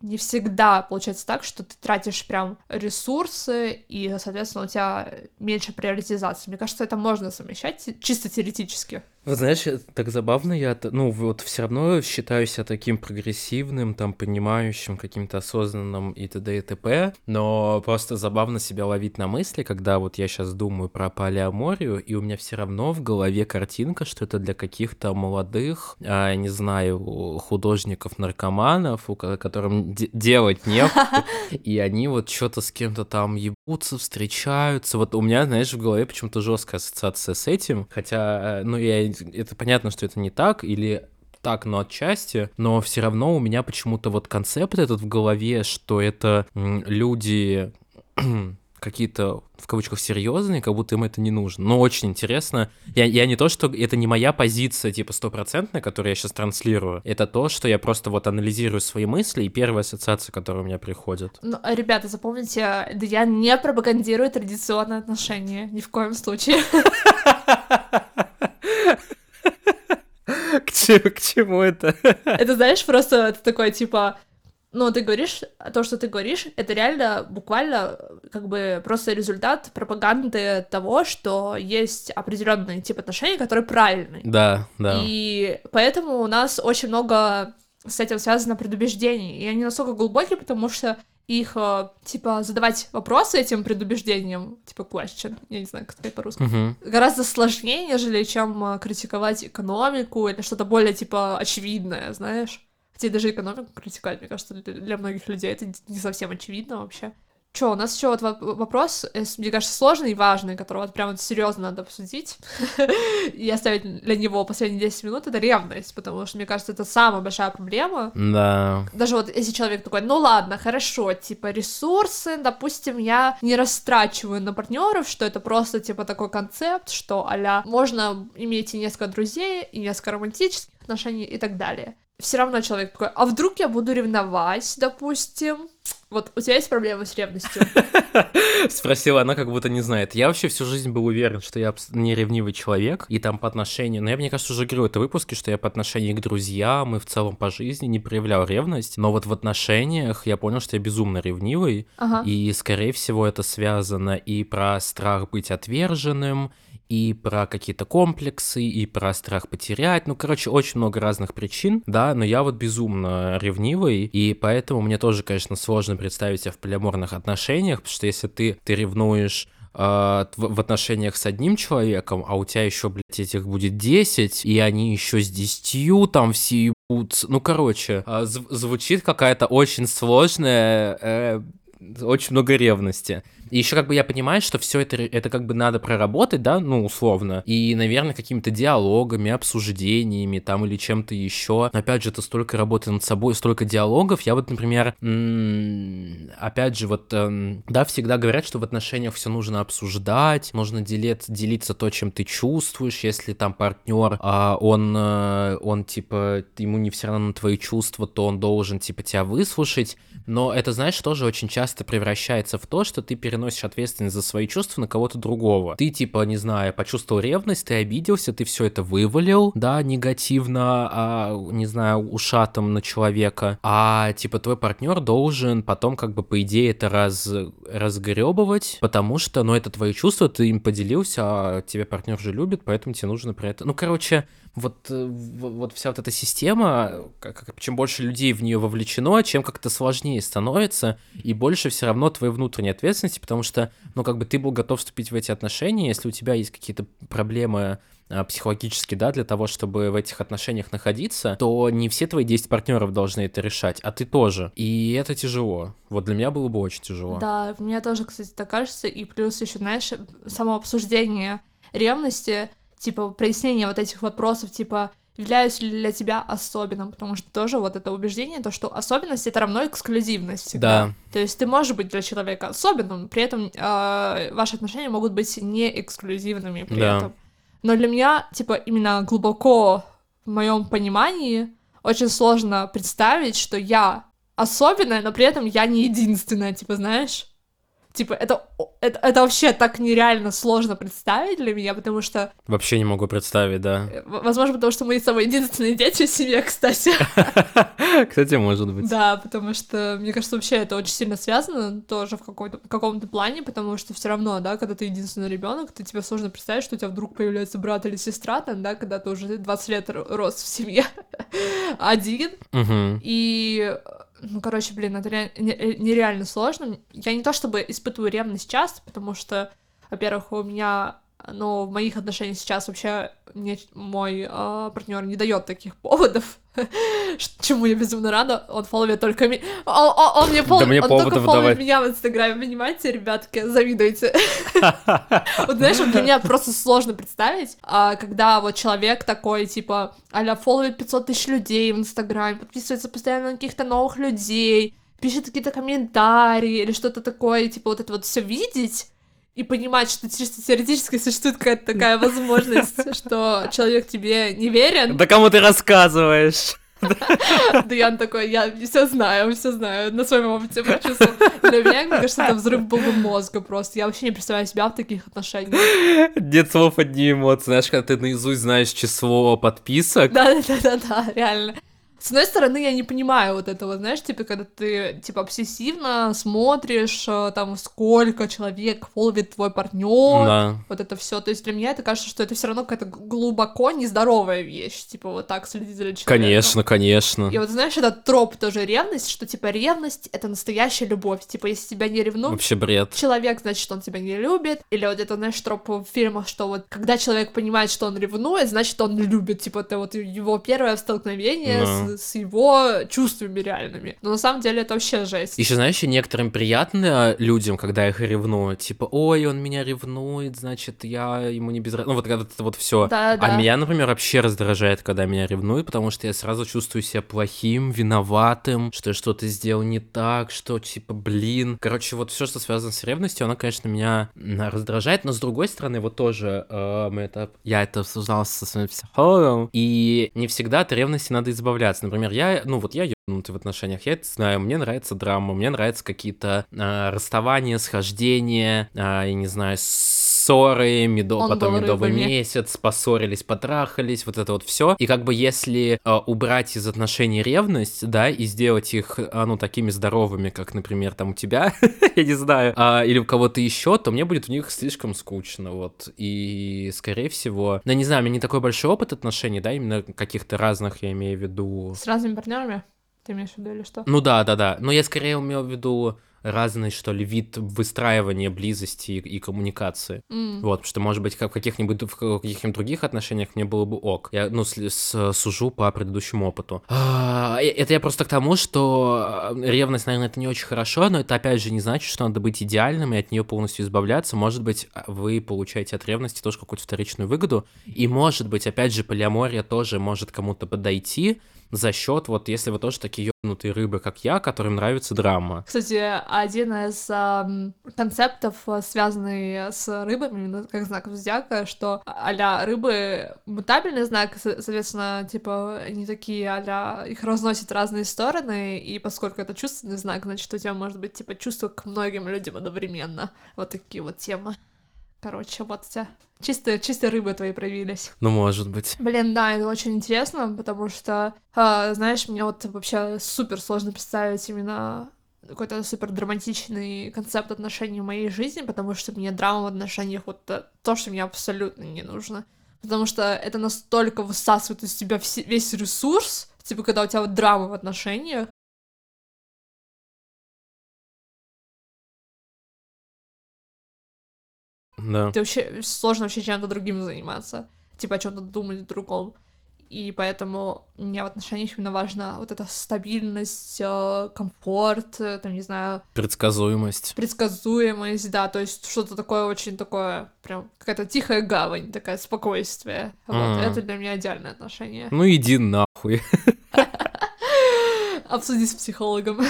не всегда получается так, что ты тратишь прям ресурсы, и, соответственно, у тебя меньше приоритизации. Мне кажется, это можно совмещать чисто теоретически. Вот знаешь, так забавно, я, ну, вот все равно считаю себя таким прогрессивным, там, понимающим, каким-то осознанным и т.д. и т.п., но просто забавно себя ловить на мысли, когда вот я сейчас думаю про полиаморию, и у меня все равно в голове картинка, что это для каких-то молодых, не знаю, художников-наркоманов, которым делать нехуй, и они вот что-то с кем-то там ебутся, встречаются. Вот у меня, знаешь, в голове почему-то жесткая ассоциация с этим, хотя, ну, я это понятно, что это не так, или так, но отчасти, но все равно у меня почему-то вот концепт этот в голове, что это люди какие-то, в кавычках, серьезные, как будто им это не нужно. Но очень интересно. Я не то, что... Это не моя позиция, типа, стопроцентная, которую я сейчас транслирую. Это то, что я просто вот анализирую свои мысли, и первая ассоциация, которая у меня приходит. Ну, ребята, запомните, да, я не пропагандирую традиционные отношения. Ни в коем случае. К чему это? Это, знаешь, просто это такое, типа... Ну, ты говоришь, то, что ты говоришь, это реально буквально как бы просто результат пропаганды того, что есть определенный тип отношений, которые правильные. Да, да. И поэтому у нас очень много с этим связано предубеждений, и они настолько глубокие, потому что их, типа, задавать вопросы этим предубеждениям, типа, question, я не знаю, как это по-русски, гораздо сложнее, нежели чем критиковать экономику или что-то более, типа, очевидное, знаешь. Хотя даже экономику критиковать, мне кажется, для многих людей это не совсем очевидно вообще. Чё, у нас еще вот вопрос, мне кажется, сложный и важный, которого вот прям серьезно надо обсудить и оставить для него последние 10 минут, это ревность, потому что, мне кажется, это самая большая проблема. Да. Даже вот если человек такой, ну ладно, хорошо, типа ресурсы, допустим, я не растрачиваю на партнеров, что это просто типа такой концепт, что а-ля можно иметь и несколько друзей, и несколько романтических отношений и так далее. Все равно человек такой, а вдруг я буду ревновать, допустим? Вот у тебя есть проблемы с ревностью? Спросила она, как будто не знает. Я вообще всю жизнь был уверен, что я не ревнивый человек, и там по отношению... Но я, мне кажется, уже говорил это в выпуске, что я по отношению к друзьям и в целом по жизни не проявлял ревность, но вот в отношениях я понял, что я безумно ревнивый, и, скорее всего, это связано и про страх быть отверженным, и про какие-то комплексы, и про страх потерять, ну, короче, очень много разных причин, да, но я вот безумно ревнивый, и поэтому мне тоже, конечно, сложно представить себя в полиаморных отношениях, потому что если ты ревнуешь в отношениях с одним человеком, а у тебя еще, блядь, этих будет 10, и они еще с 10 там все ебутся, ну, короче, звучит какая-то очень сложная... очень много ревности. И еще как бы я понимаю, что все это как бы надо проработать, да, ну, условно. И, наверное, какими-то диалогами, обсуждениями там или чем-то еще. Но, опять же, это столько работы над собой, столько диалогов. Я вот, например, опять же, вот, да, всегда говорят, что в отношениях все нужно обсуждать, нужно делиться то, чем ты чувствуешь. Если там партнер, он типа, ему не все равно на твои чувства, то он должен, типа, тебя выслушать. Но это, знаешь, тоже очень часто превращается в то, что ты переносишь ответственность за свои чувства на кого-то другого. Ты, типа, не знаю, почувствовал ревность, ты обиделся, ты все это вывалил, да, негативно, не знаю, ушатом на человека, а, типа, твой партнер должен потом, как бы, по идее, это разгребывать, потому что, ну, это твои чувства, ты им поделился, а тебя партнер же любит, поэтому тебе нужно про это... Ну, короче, вот вся вот эта система, чем больше людей в нее вовлечено, чем как-то сложнее становится, и больше все равно твоей внутренней ответственности, потому что, ну, как бы ты был готов вступить в эти отношения, если у тебя есть какие-то проблемы психологически, да, для того, чтобы в этих отношениях находиться, то не все твои 10 партнеров должны это решать, а ты тоже. И это тяжело. Вот для меня было бы очень тяжело. Да, мне тоже, кстати, так кажется, и плюс еще, знаешь, само обсуждение ревности, типа, прояснение вот этих вопросов, типа, являюсь ли для тебя особенным, потому что тоже вот это убеждение, то, что особенность — это равно эксклюзивность всегда. Да. То есть ты можешь быть для человека особенным, при этом ваши отношения могут быть не эксклюзивными при этом. Но для меня, типа, именно глубоко в моем понимании очень сложно представить, что я особенная, но при этом я не единственная, типа, знаешь? Типа, это вообще так нереально сложно представить для меня, потому что... Вообще не могу представить, да. Возможно, потому что мы с тобой единственные дети в семье, кстати. Кстати, может быть. Да, потому что, мне кажется, вообще это очень сильно связано тоже в каком-то плане, потому что все равно, да, когда ты единственный ребенок, то тебе сложно представить, что у тебя вдруг появляется брат или сестра, там, да, когда ты уже 20 лет рос в семье один, и... Ну, короче, блин, это нереально сложно. Я не то чтобы испытываю ревность часто, потому что, во-первых, у меня, ну, в моих отношениях сейчас вообще мой партнер не дает таких поводов, чему я безумно рада. Он фолловит только меня. Он мне фолловит меня в Инстаграме, понимаете, ребятки, завидуйте. Вот, знаешь, для меня просто сложно представить, когда вот человек такой, типа, а-ля фолловит 500 тысяч людей в Инстаграме, подписывается постоянно на каких-то новых людей, пишет какие-то комментарии или что-то такое, типа, вот это вот все видеть и понимать, что чисто теоретически существует какая-то такая возможность, что человек тебе не верен. Да кому ты рассказываешь? Да я такой, я все знаю, на своем опыте прочувствовала. Для меня, мне кажется, это взрыв был бы мозга просто. Я вообще не представляю себя в таких отношениях. Нет слов, одни эмоции. Знаешь, когда ты наизусть знаешь число подписок. Да-да-да, реально. С одной стороны, я не понимаю вот этого, знаешь, типа, когда ты, типа, обсессивно смотришь, там, сколько человек фоловит твой партнер, да. Вот это все. То есть для меня это кажется, что это все равно какая-то глубоко нездоровая вещь, типа, вот так следить за человеком. Конечно, конечно. И вот, знаешь, этот троп тоже ревность, что, типа, ревность — это настоящая любовь. Типа, если тебя не ревнует... Вообще бред. Человек, значит, он тебя не любит. Или вот это, знаешь, троп в фильмах, что вот, когда человек понимает, что он ревнует, значит, он любит. Типа, это вот его первое столкновение с его чувствами реальными. Но на самом деле это вообще жесть. Еще, знаешь, некоторым приятно людям, когда их ревнуют, типа, ой, он меня ревнует, значит, я ему не безразличен. Ну, вот когда это вот все. Да, да. А меня, например, вообще раздражает, когда меня ревнуют, потому что я сразу чувствую себя плохим, виноватым, что я что-то сделал не так, что, типа, блин. Короче, вот все, что связано с ревностью, оно, конечно, меня раздражает, но, с другой стороны, вот тоже я это обсуждал со своим психологом, и не всегда от ревности надо избавляться. Например, я в отношениях, я это знаю, мне нравится драма, мне нравятся какие-то расставания, схождения, я не знаю, ссоры, потом медовый месяц, поссорились, потрахались, вот это вот все. И как бы если убрать из отношений ревность, да, и сделать их, такими здоровыми, как, например, там у тебя, я не знаю, или у кого-то еще, то мне будет у них слишком скучно, вот. И, скорее всего, я не знаю, у меня не такой большой опыт отношений, да, именно каких-то разных, я имею в виду... С разными партнерами? Ты имеешь в виду или что? Ну да, но я скорее имел в виду... разный, что ли, вид выстраивания близости и коммуникации. Вот, потому что, может быть, как в каких-нибудь других отношениях мне было бы ок. Я, сужу по предыдущему опыту. Это я просто к тому, что ревность, наверное, это не очень хорошо, но это, опять же, не значит, что надо быть идеальным и от нее полностью избавляться. Может быть, вы получаете от ревности тоже какую-то вторичную выгоду, и, может быть, опять же, полиамория тоже может кому-то подойти за счет, вот, если вы тоже такие ёбнутые рыбы, как я, которым нравится драма. Кстати, один из концептов, связанный с рыбами, как знак зодиака, что а-ля рыбы мутабельный знак, соответственно, типа, они такие а-ля, их разносят в разные стороны, и поскольку это чувственный знак, значит, у тебя может быть, типа, чувство к многим людям одновременно. Вот такие вот темы. Короче, вот тебя чистые рыбы твои проявились. Ну, может быть. Блин, да, это очень интересно, потому что, знаешь, мне вот вообще супер сложно представить именно какой-то супер драматичный концепт отношений в моей жизни, потому что мне драма в отношениях вот то, что мне абсолютно не нужно. Потому что это настолько высасывает из тебя весь ресурс, типа, когда у тебя вот драма в отношениях. Да. Ты вообще сложно чем-то другим заниматься, типа о чем-то думать другом. И поэтому мне в отношениях именно важна вот эта стабильность, комфорт, там, не знаю... Предсказуемость. Предсказуемость, да, то есть что-то такое очень такое, прям какая-то тихая гавань, такое спокойствие. Вот, это для меня идеальное отношение. Ну иди нахуй. Обсуди с психологом.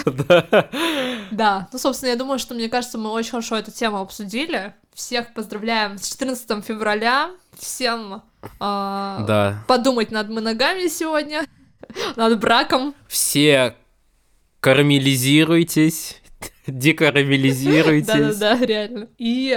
Да, собственно, я думаю, что, мне кажется, мы очень хорошо эту тему обсудили. Всех поздравляем с 14 февраля. Всем подумать над моногами сегодня, над браком. Все карамелизируйтесь, декарамелизируйтесь. Да, реально. И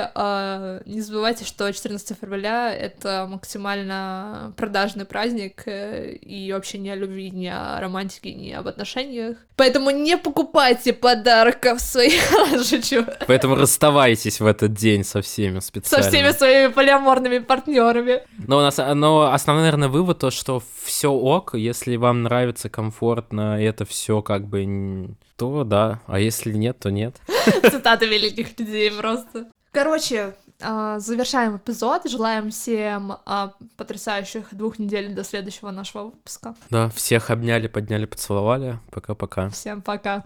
не забывайте, что 14 февраля — это максимально продажный праздник, и вообще не о любви, не о романтике, не об отношениях. Поэтому не покупайте подарков своих, шучу. Поэтому расставайтесь в этот день со всеми специально. Со всеми своими полиаморными партнерами. Но основной, наверное, вывод — то, что все ок, если вам нравится, комфортно, и это все как бы... то да, а если нет, то нет. Цитаты великих людей просто. Короче, завершаем эпизод. Желаем всем потрясающих 2 недель до следующего нашего выпуска. Да, всех обняли, подняли, поцеловали. Пока-пока. Всем пока.